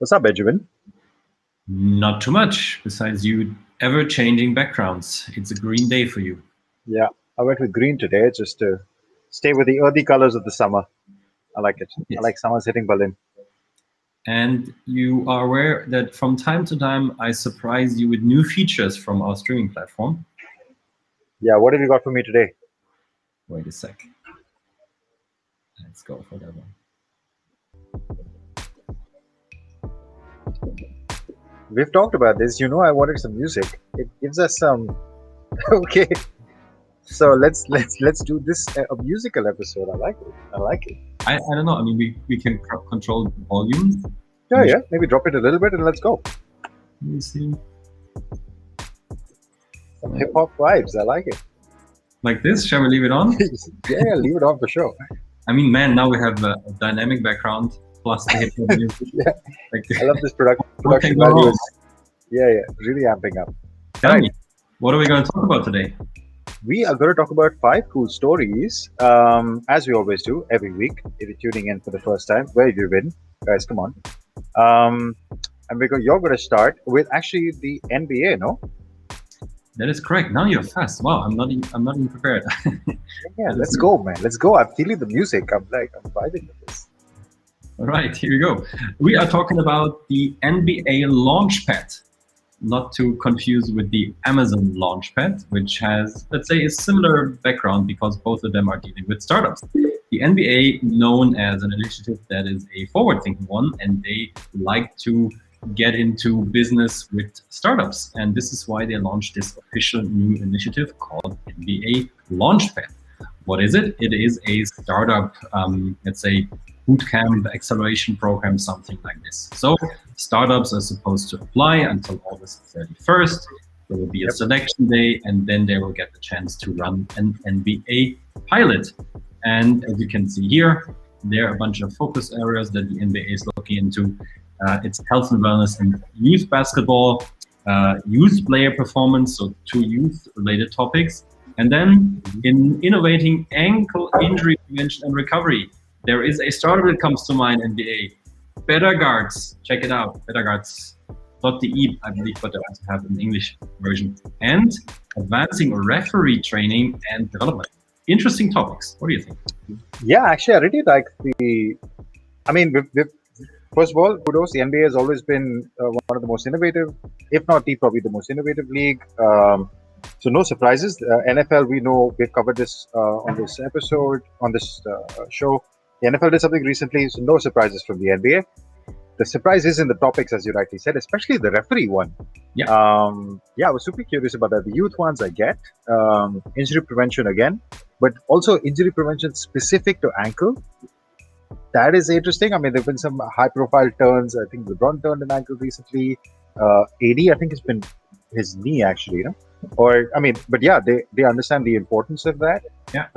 What's up, Benjamin? Not too much, besides you ever-changing backgrounds. It's a green day for you. Yeah, I went with green today just to stay with the earthy colors of the summer. I like it. Yes. I like summers hitting Berlin. And you are aware that from time to time, I surprise you with new features from our streaming platform. Yeah, what have you got for me today? Wait a sec. Let's go for that one. We've talked about this. You know, I wanted some music. It gives us some. Okay. So let's do this a musical episode. I like it. I like it. I don't know. I mean, we can control the volume. Yeah, yeah. Maybe drop it a little bit and let's go. Let me see. Some hip hop vibes. I like it. Like this? Shall we leave it on? Yeah, leave it on for sure. I mean, man, now we have a dynamic background plus the hip hop music. Yeah. Like, I love this production value. Yeah, yeah. Really amping up. Tell me, what are we going to talk about today? We are going to talk about 5 cool stories, as we always do every week. If you're tuning in for the first time, where have you been? Guys, come on. And because you're going to start with actually the NBA, no? That is correct. Now you're fast. Wow, I'm not even prepared. Yeah, let's go, man. Let's go. I'm feeling the music. I'm vibing with this. All right, here we go. We are talking about the NBA Launchpad. Not to confuse with the Amazon Launchpad, which has, let's say, a similar background because both of them are dealing with startups. The NBA, known as an initiative that is a forward-thinking one, and they like to get into business with startups. And this is why they launched this official new initiative called NBA Launchpad. What is it? It is a startup, let's say, bootcamp, acceleration program, something like this. So startups are supposed to apply until August 31st. There will be a selection day, and then they will get the chance to run an NBA pilot. And as you can see here, there are a bunch of focus areas that the NBA is looking into. It's health and wellness and youth basketball, youth player performance, so 2 youth-related topics. And then in innovating ankle injury prevention and recovery, there is a startup that comes to mind, NBA, BetterGuards. Check it out, BetterGuards.de, I believe, but they also have an English version. And advancing referee training and development. Interesting topics. What do you think? Yeah, actually, I really like the. I mean, first of all, kudos. The NBA has always been one of the most innovative, if not probably the most innovative league. So no surprises. NFL, we know, we've covered this on this episode, on this show. The NFL did something recently, so no surprises from the NBA. The surprise is in the topics, as you rightly said, especially the referee one. Yeah, yeah, I was super curious about that. The youth ones I get, injury prevention again, but also injury prevention specific to ankle. That is interesting. I mean, there have been some high-profile turns. I think LeBron turned an ankle recently. AD, I think it's been his knee, actually, you know? Or, I mean, but yeah, they understand the importance of that. Yeah.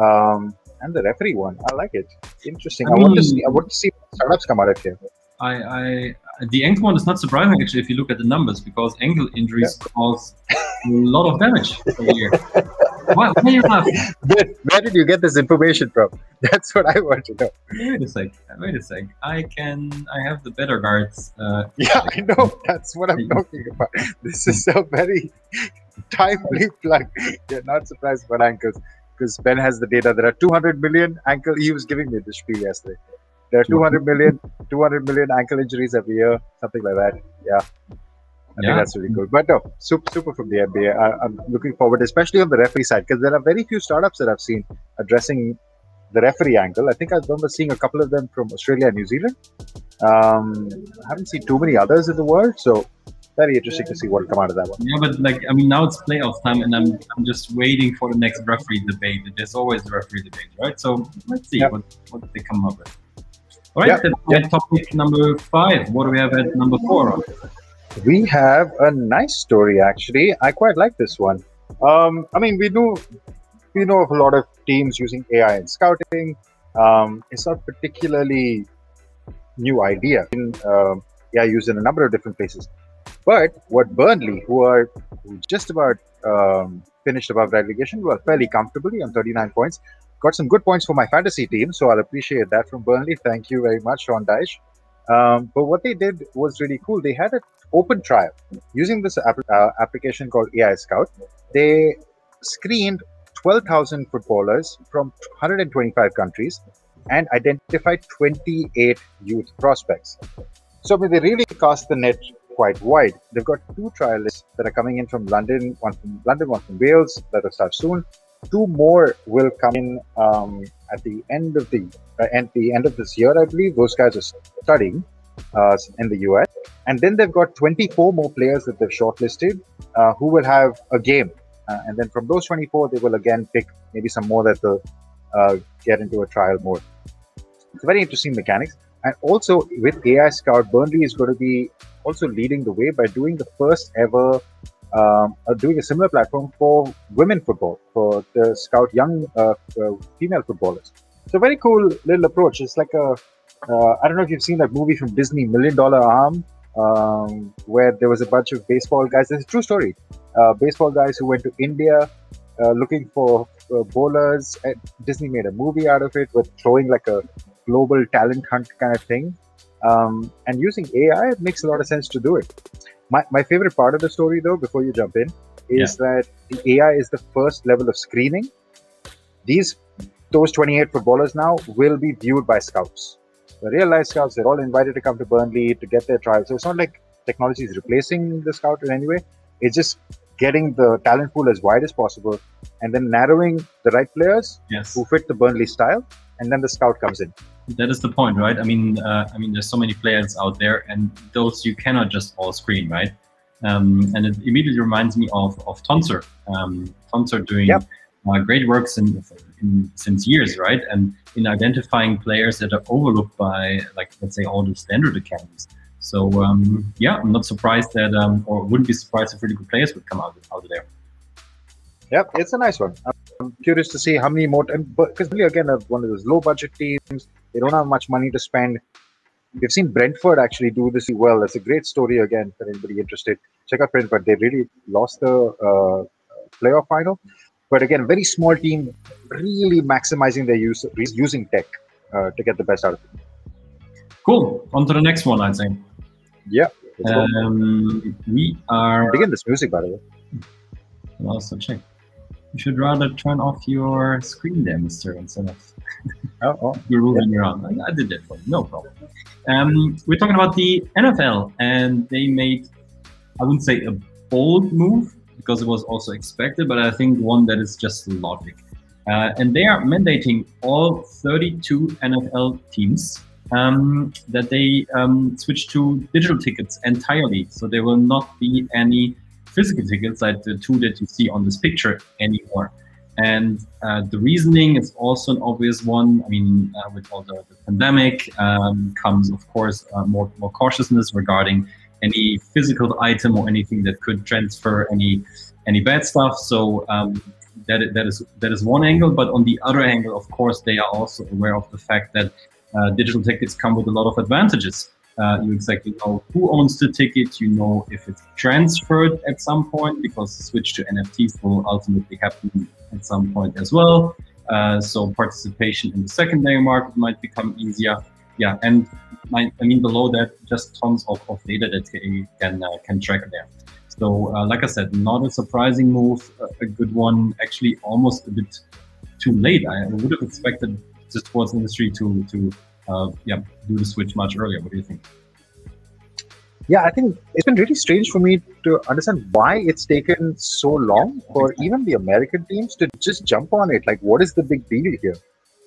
And the referee one, I like it. Interesting. I mean, I want to see startups come out of here. The ankle one is not surprising, actually, if you look at the numbers, because ankle injuries cause a lot of damage per year. Why are you laughing? Where did you get this information from? That's what I want to know. Wait a sec. I have the BetterGuards. Yeah, I know. That's what I'm talking about. This is a very timely plug. They're not surprised about ankles because Ben has the data. There are 200 million ankle. He was giving me the spiel yesterday. There are 200 million ankle injuries every year, something like that. Yeah, I think that's really cool. But no, super from the NBA. I'm looking forward, especially on the referee side, because there are very few startups that I've seen addressing the referee angle. I think I remember seeing a couple of them from Australia and New Zealand. I haven't seen too many others in the world, so very interesting to see what will come out of that one. Yeah, but like, I mean, now it's playoff time, and I'm just waiting for the next referee debate. There's always the referee debate, right? So let's see what they come up with. All right, that's topic number 5. What do we have at number 4? We have a nice story, actually. I quite like this one. I mean, we know of a lot of teams using AI in scouting. It's not particularly new idea. AI used in a number of different places. But what Burnley, who just about finished above relegation, were fairly comfortably on 39 points. Got some good points for my fantasy team, so I'll appreciate that from Burnley. Thank you very much, Sean Dyche. But what they did was really cool. They had an open trial using this application called AI Scout. They screened 12,000 footballers from 125 countries and identified 28 youth prospects. So I mean, they really cast the net quite wide. They've got two trialists that are coming in from London, one from Wales, that will start soon. Two more will come in at the end of the this year, I believe. Those guys are studying in the US, and then they've got 24 more players that they've shortlisted who will have a game, and then from those 24, they will again pick maybe some more that will get into a trial mode. It's a very interesting mechanics, and also with AI Scout, Burnley is going to be also leading the way by doing the first ever. Doing a similar platform for women football, for the scout young female footballers. So very cool little approach. It's like a, I don't know if you've seen that movie from Disney, $1 Million Arm, where there was a bunch of baseball guys. This is a true story. Baseball guys who went to India looking for bowlers. And Disney made a movie out of it with throwing like a global talent hunt kind of thing. And using AI, it makes a lot of sense to do it. My favorite part of the story, though, before you jump in, is that the AI is the first level of screening. Those 28 footballers now will be viewed by scouts. The real life scouts, they're all invited to come to Burnley to get their trial. So it's not like technology is replacing the scout in any way. It's just getting the talent pool as wide as possible and then narrowing the right players who fit the Burnley style. And then the scout comes in. That is the point, right? I mean, there's so many players out there, and those you cannot just all screen, right? And it immediately reminds me of Tonsor. Tonsor doing great work since years, right? And in identifying players that are overlooked by, like, let's say, all the standard academies. So yeah, I'm not surprised that, or wouldn't be surprised if really good players would come out of there. Yeah, it's a nice one. I'm curious to see how many more, because really, again, one of those low-budget teams, they don't have much money to spend. We've seen Brentford actually do this well. That's a great story, again, for anybody interested. Check out Brentford. They really lost the playoff final. But again, very small team, really maximizing their use, using tech to get the best out of it. Cool. On to the next one, I'd say. Yeah. We are... Begin this music, by the way. Also check. You should rather turn off your screen there, Mister, instead of you're moving around. I did that for you, no problem. We're talking about the NFL, and they made, I wouldn't say a bold move because it was also expected, but I think one that is just logic. And they are mandating all 32 NFL teams that they switch to digital tickets entirely, so there will not be any physical tickets like the two that you see on this picture anymore. And the reasoning is also an obvious one. I mean, with all the pandemic comes, of course, more cautiousness regarding any physical item or anything that could transfer any bad stuff. So that is one angle. But on the other angle, of course, they are also aware of the fact that digital tickets come with a lot of advantages. You exactly know who owns the ticket, you know if it's transferred at some point, because the switch to NFTs will ultimately happen at some point as well. So participation in the secondary market might become easier. Yeah, and I mean, below that, just tons of data that you can track there. So like I said, not a surprising move, a good one, actually almost a bit too late. I would have expected the sports industry to do the switch much earlier. What do you think? Yeah, I think it's been really strange for me to understand why it's taken so long for even the American teams to just jump on it. Like, what is the big deal here?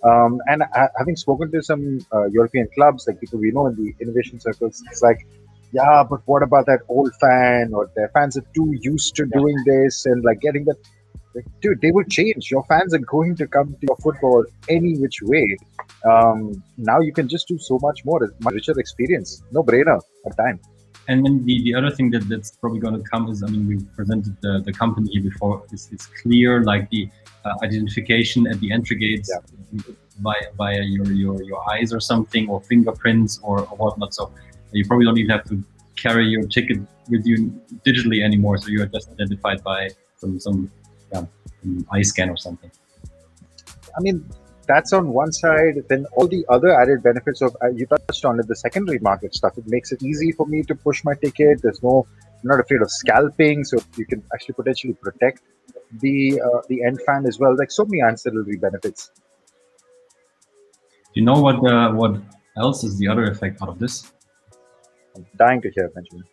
And having spoken to some European clubs, like people we know in the innovation circles, it's like, yeah, but what about that old fan, or their fans are too used to doing this and like getting that. Like, dude, they will change. Your fans are going to come to your football any which way. Now you can just do so much more. It's a much richer experience. No brainer at time. And then the other thing that's probably going to come is, I mean, we presented the company here before. It's clear, like the identification at the entry gates via your eyes or something, or fingerprints or whatnot. So you probably don't even have to carry your ticket with you digitally anymore. So you are just identified by some eye scan or something. I mean, That's on one side. Then all the other added benefits of, you touched on it, the secondary market stuff. It makes it easy for me to push my ticket. There's no, I'm not afraid of scalping. So you can actually potentially protect the end fan as well. Like so many ancillary benefits. You know what else is the other effect out of this? I'm dying to hear, Benjamin.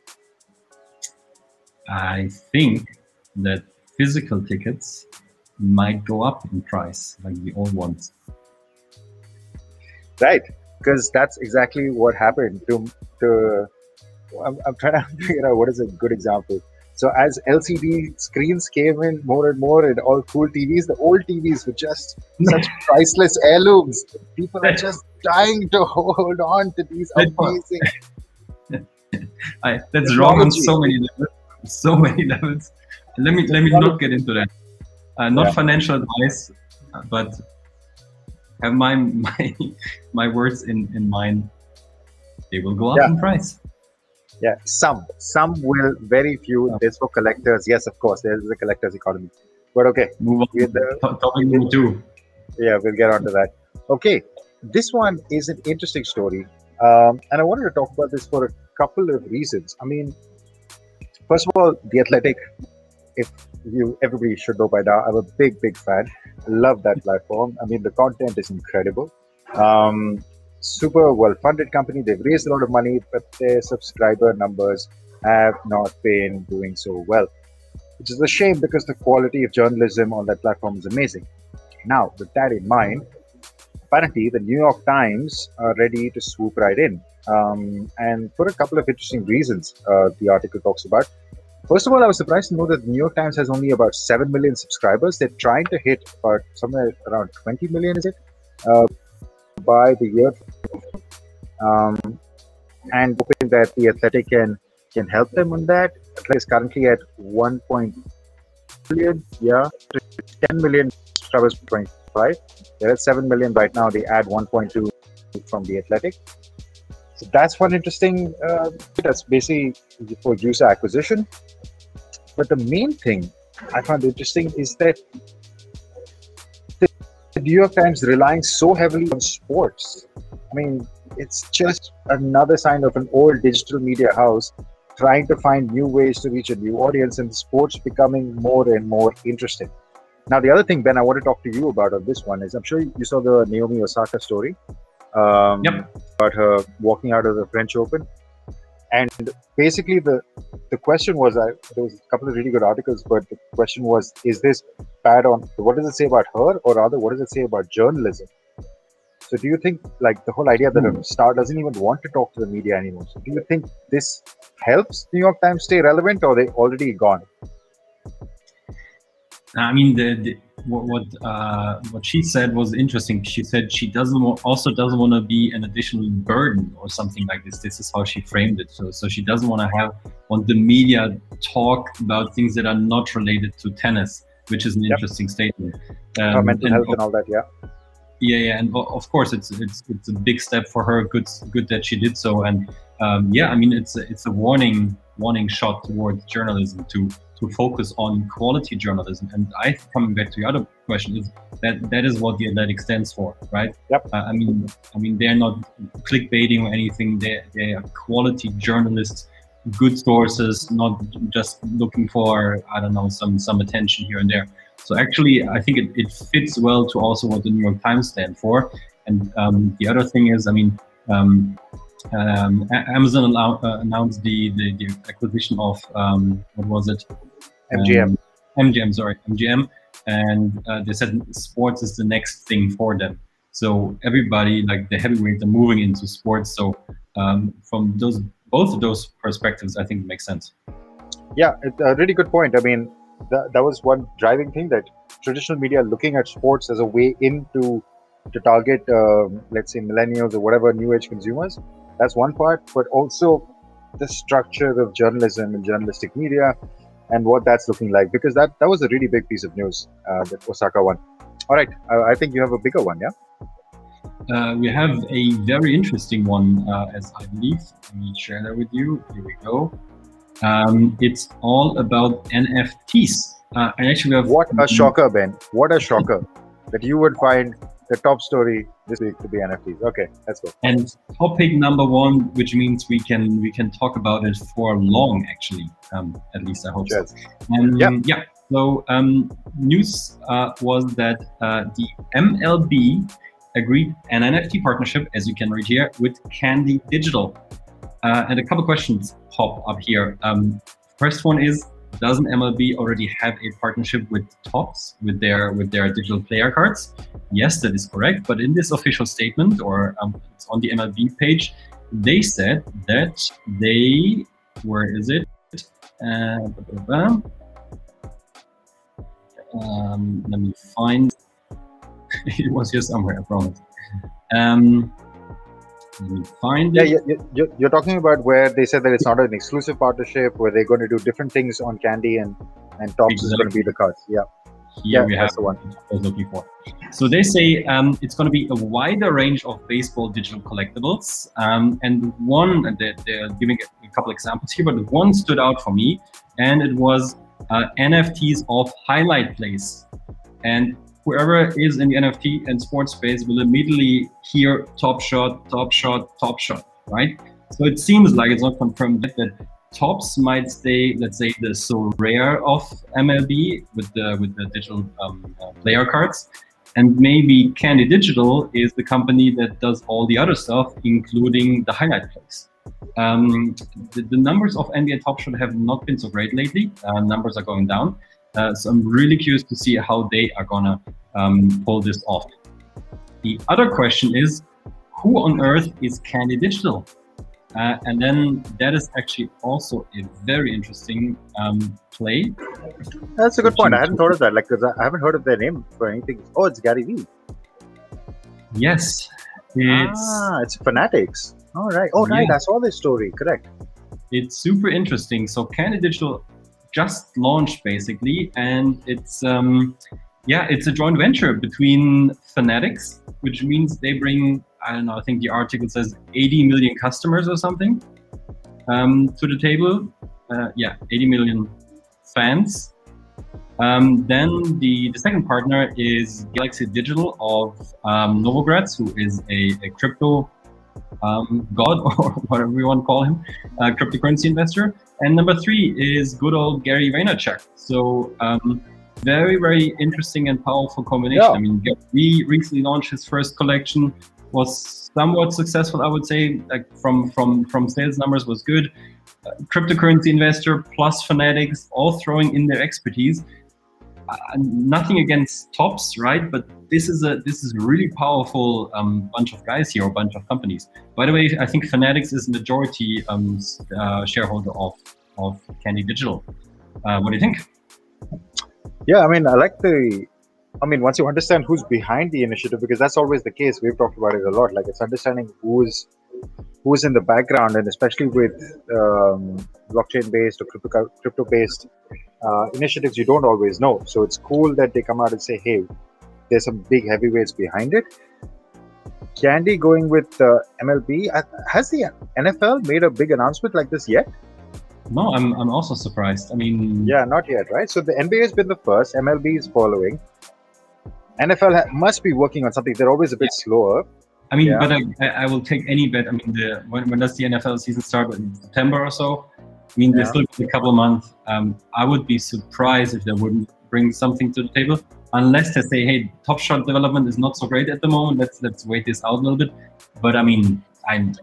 I think that physical tickets might go up in price, like the old ones. Right, because that's exactly what happened to I'm trying to figure out what is a good example. So as LCD screens came in more and more, and all cool TVs, the old TVs were just such priceless heirlooms. People are just dying to hold on to these amazing. That's wrong on so many levels. So many levels. Let me not get into that. Financial advice, but have my words in mind. They will go up in price. Yeah, some will, very few. There's for collectors. Yes, of course, there's the collector's economy. But okay, move on. Topic number two. Yeah, we'll get on to that. Okay, this one is an interesting story, and I wanted to talk about this for a couple of reasons. I mean, first of all, The Athletic. Everybody should know by now. I'm a big fan. Love that platform. I mean, the content is incredible. Super well-funded company. They've raised a lot of money, but their subscriber numbers have not been doing so well, which is a shame because the quality of journalism on that platform is amazing. Now, with that in mind, apparently the New York Times are ready to swoop right in, and for a couple of interesting reasons the article talks about. First of all, I was surprised to know that the New York Times has only about 7 million subscribers. They're trying to hit about somewhere around 20 million, is it? By the year, and hoping that The Athletic can help them on that. The Athletic is currently at 1.2 million, 10 million subscribers by 2025. They're at 7 million right now. They add 1.2 from The Athletic. So that's one interesting. That's basically for user acquisition. But the main thing I found interesting is that the New York Times relying so heavily on sports. I mean, it's just another sign of an old digital media house trying to find new ways to reach a new audience, and sports becoming more and more interesting. Now, the other thing, Ben, I want to talk to you about on this one is, I'm sure you saw the Naomi Osaka story. Yep. About her walking out of the French Open. And basically the question was, there was a couple of really good articles, but the question was, is this bad on, what does it say about her, or rather, what does it say about journalism? So do you think, like, the whole idea that a star doesn't even want to talk to the media anymore, so do you think this helps New York Times stay relevant, or are they already gone? I mean, what she said was interesting. She said she also doesn't want to be an additional burden or something like this. This is how she framed it. So she doesn't want the media talk about things that are not related to tennis, which is an interesting statement. Mental health and all that, yeah. And of course, it's a big step for her. Good that she did so. And I mean, it's a warning shot towards journalism to focus on quality journalism. And I, coming back to your other question, is that is what The Athletic stands for, right? Yep. I mean, they're not clickbaiting or anything. They are quality journalists, good sources, not just looking for, I don't know, some attention here and there. So actually, I think it fits well to also what the New York Times stand for. And the other thing is, I mean, Amazon announced the acquisition of MGM, and they said sports is the next thing for them. So everybody, like the heavyweights, are moving into sports. So from both of those perspectives, I think it makes sense. Yeah, it's a really good point. I mean, that was one driving thing, that traditional media looking at sports as a way into to target, let's say, millennials or whatever new age consumers. That's one part, but also the structure of journalism and journalistic media and what that's looking like, because that was a really big piece of news, that Osaka one. All right, I think you have a bigger one, yeah? We have a very interesting one, as I believe. Let me share that with you. Here we go. It's all about NFTs. And actually, what a shocker, Ben. What a shocker that you would find the top story this week to be NFTs. Okay, let's go. And topic number one, which means we can talk about it for long, actually. At least I hope so. Yeah. So news was that the MLB agreed an NFT partnership, as you can read here, with Candy Digital. And a couple questions pop up here. First one is, doesn't MLB already have a partnership with Topps with their digital player cards? Yes, that is correct. But in this official statement, or it's on the MLB page, they said that they, where is it? Let me find. It was here somewhere, I promise. You're talking about where they said that it's not an exclusive partnership, where they're going to do different things on Candy and Topps is going to be the cards. Yeah. Here we have the one I was looking for. So they say it's going to be a wider range of baseball digital collectibles. And one, they're giving a couple examples here, but one stood out for me, and it was NFTs of highlight plays. And whoever is in the NFT and sports space will immediately hear Top Shot, Top Shot, Top Shot, right? So it seems like it's not confirmed yet that Topps might stay, let's say, the so rare of MLB with the digital player cards, and maybe Candy Digital is the company that does all the other stuff, including the highlight plays. The numbers of NBA Top Shot have not been so great lately. Numbers are going down. So I'm really curious to see how they are gonna pull this off. The other question is, who on earth is Candy Digital? And then that is actually also a very interesting play. That's a good point. I hadn't thought of that, because I haven't heard of their name for anything. Oh, it's Gary V. Yes. It's Fanatics. All right. Oh, yeah. Right. I saw this story. Correct. It's super interesting. So Candy Digital just launched basically, and it's a joint venture between Fanatics, which means they bring, I don't know, I think the article says 80 million customers or something to the table. 80 million fans. Then the second partner is Galaxy Digital of Novogratz, who is a crypto god, or whatever you want to call him, cryptocurrency investor. And number three is good old Gary Vaynerchuk. So very, very interesting and powerful combination. Yeah. I mean, he recently launched his first collection, was somewhat successful, I would say, like from sales numbers was good. Cryptocurrency investor plus Fanatics, all throwing in their expertise. Nothing against Topps, right? But this is a really powerful bunch of guys here, or bunch of companies. By the way, I think Fanatics is majority shareholder of Candy Digital. What do you think? Yeah, I mean, once you understand who's behind the initiative, because that's always the case. We've talked about it a lot. Like, it's understanding who's in the background, and especially with blockchain-based or crypto-based initiatives, you don't always know. So it's cool that they come out and say, hey, there's some big heavyweights behind it. Candy going with MLB. Has the NFL made a big announcement like this yet? No, I'm also surprised. I mean... Yeah, not yet, right? So the NBA has been the first, MLB is following. NFL must be working on something. They're always a bit slower. I mean, but I will take any bet. I mean, when does the NFL season start? In September or so? I mean, there's still a couple of months. I would be surprised if they wouldn't bring something to the table, unless they say, hey, Top Shot development is not so great at the moment. Let's wait this out a little bit. But I mean, I'm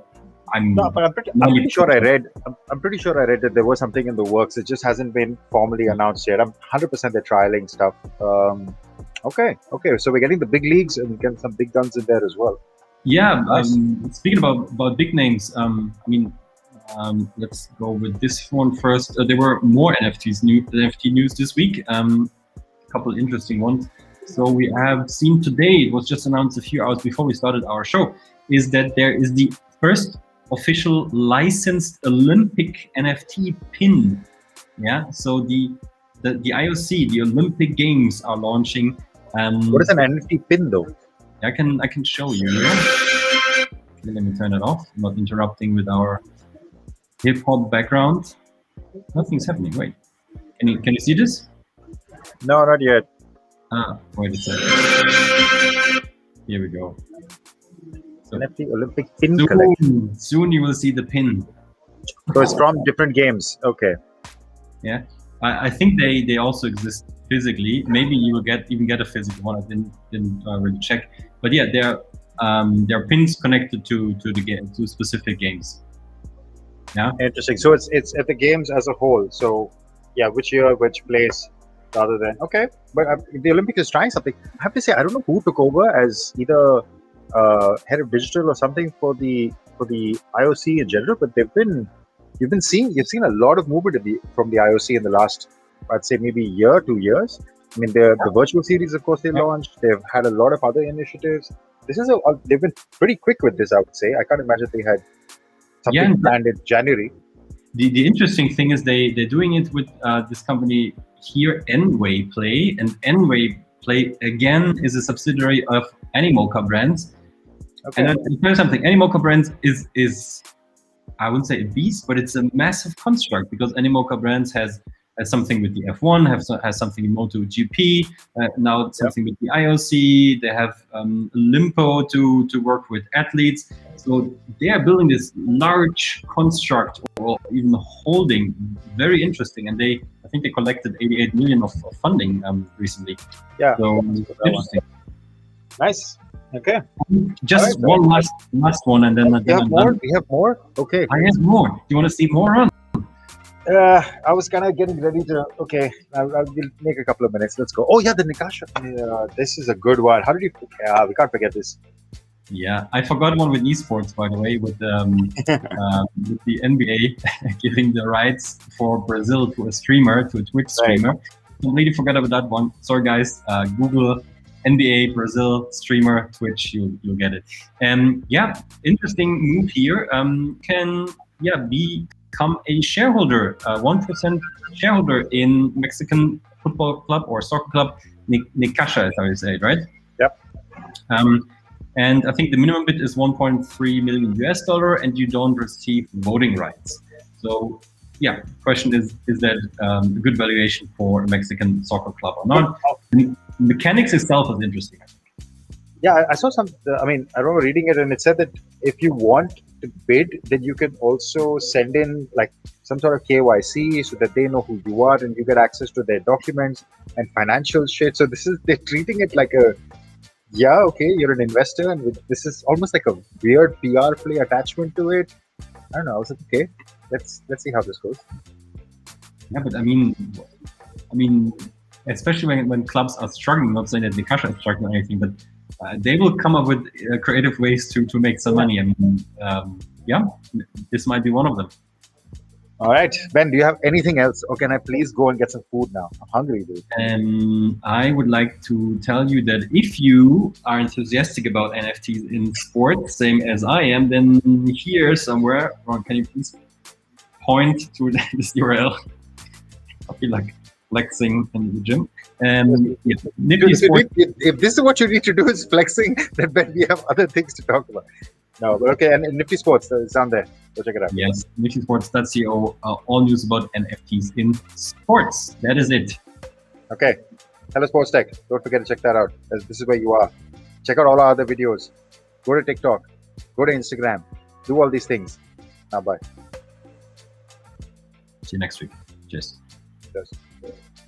pretty sure I read that there was something in the works. It just hasn't been formally announced yet. I'm 100% they're trialing stuff. Okay. So we're getting the big leagues, and we're getting some big guns in there as well. Yeah, nice. Speaking about big names, let's go with this one first. There were more NFT news this week. A couple interesting ones. So we have seen today, it was just announced a few hours before we started our show, is that there is the first official licensed Olympic NFT pin. Yeah, so the IOC, the Olympic Games, are launching. What is an NFT pin though? I can show you. Let me turn it off. I'm not interrupting with our hip hop background. Nothing's happening. Wait, can you see this? No, not yet. Wait a second. Here we go. So, NFT Olympic pin collection. Soon you will see the pin. So it's from different games. Okay. Yeah, I think they also exist physically. Maybe you will even get a physical one. I didn't really check, but yeah, there are pins connected to the game, to specific games. Yeah. Interesting. So it's at the games as a whole. So yeah, which year, which place, rather than okay. But the Olympics is trying something. I have to say, I don't know who took over as either head of digital or something for the IOC in general, but you've seen a lot of movement from the IOC in the last, I'd say maybe year, 2 years. I mean, the virtual series, of course, they launched. They've had a lot of other initiatives. They've been pretty quick with this, I would say. I can't imagine they had something planned in January. The interesting thing is they're doing it with this company here, Enway Play, and Enway Play again is a subsidiary of Animoca Brands. Okay. And I'll tell you something. Animoca Brands is I wouldn't say a beast, but it's a massive construct because Animoca Brands has something with the F1, has something in MotoGP, now something with the IOC. They have Limpo to work with athletes. So they are building this large construct or even holding, very interesting. And I think they collected 88 million of funding recently. Yeah, so interesting. Nice. Okay. Just right, one last one, and then we have more. We have more. Okay. I have more. Do you want to see more on? I was kind of getting ready to. Okay, I'll make a couple of minutes. Let's go. Oh yeah, the Nikasha. This is a good one. How did you? We can't forget this. Yeah, I forgot one with esports, by the way, with the NBA giving the rights for Brazil to a streamer, to a Twitch streamer. Right. Completely forgot about that one. Sorry, guys. Google. NBA Brazil streamer Twitch, you'll get it. Yeah, interesting move here. Become a shareholder, 1% shareholder in Mexican football club or soccer club Nikasha, is how you say it, right? Yep. And I think the minimum bid is $1.3 million, and you don't receive voting rights. So. Yeah, question is that a good valuation for a Mexican soccer club or not? The mechanics itself is interesting, I think. Yeah, I saw some, I remember reading it and it said that if you want to bid, then you can also send in like some sort of KYC so that they know who you are and you get access to their documents and financial shit. So they're treating it like you're an investor, and this is almost like a weird PR play attachment to it. I don't know, I was like, okay. Let's see how this goes. Yeah, but I mean, especially when clubs are struggling. I'm not saying that Nikasha is struggling or anything, but they will come up with creative ways to make some money. I mean, this might be one of them. All right, Ben, do you have anything else, or can I please go and get some food now? I'm hungry, dude. I would like to tell you that if you are enthusiastic about NFTs in sports, same as I am, then here somewhere, Ron, can you please? Point to this URL. I feel like flexing in the gym. If this is what you need to do is flexing, then we have other things to talk about. No, but okay, and Nifty Sports is down there. Go check it out. Yes, niftysports.co. All news about NFTs in sports. That is it. Okay. Hello Sports Tech. Don't forget to check that out. This is where you are. Check out all our other videos. Go to TikTok. Go to Instagram. Do all these things. Now bye. See you next week. Cheers. Cheers.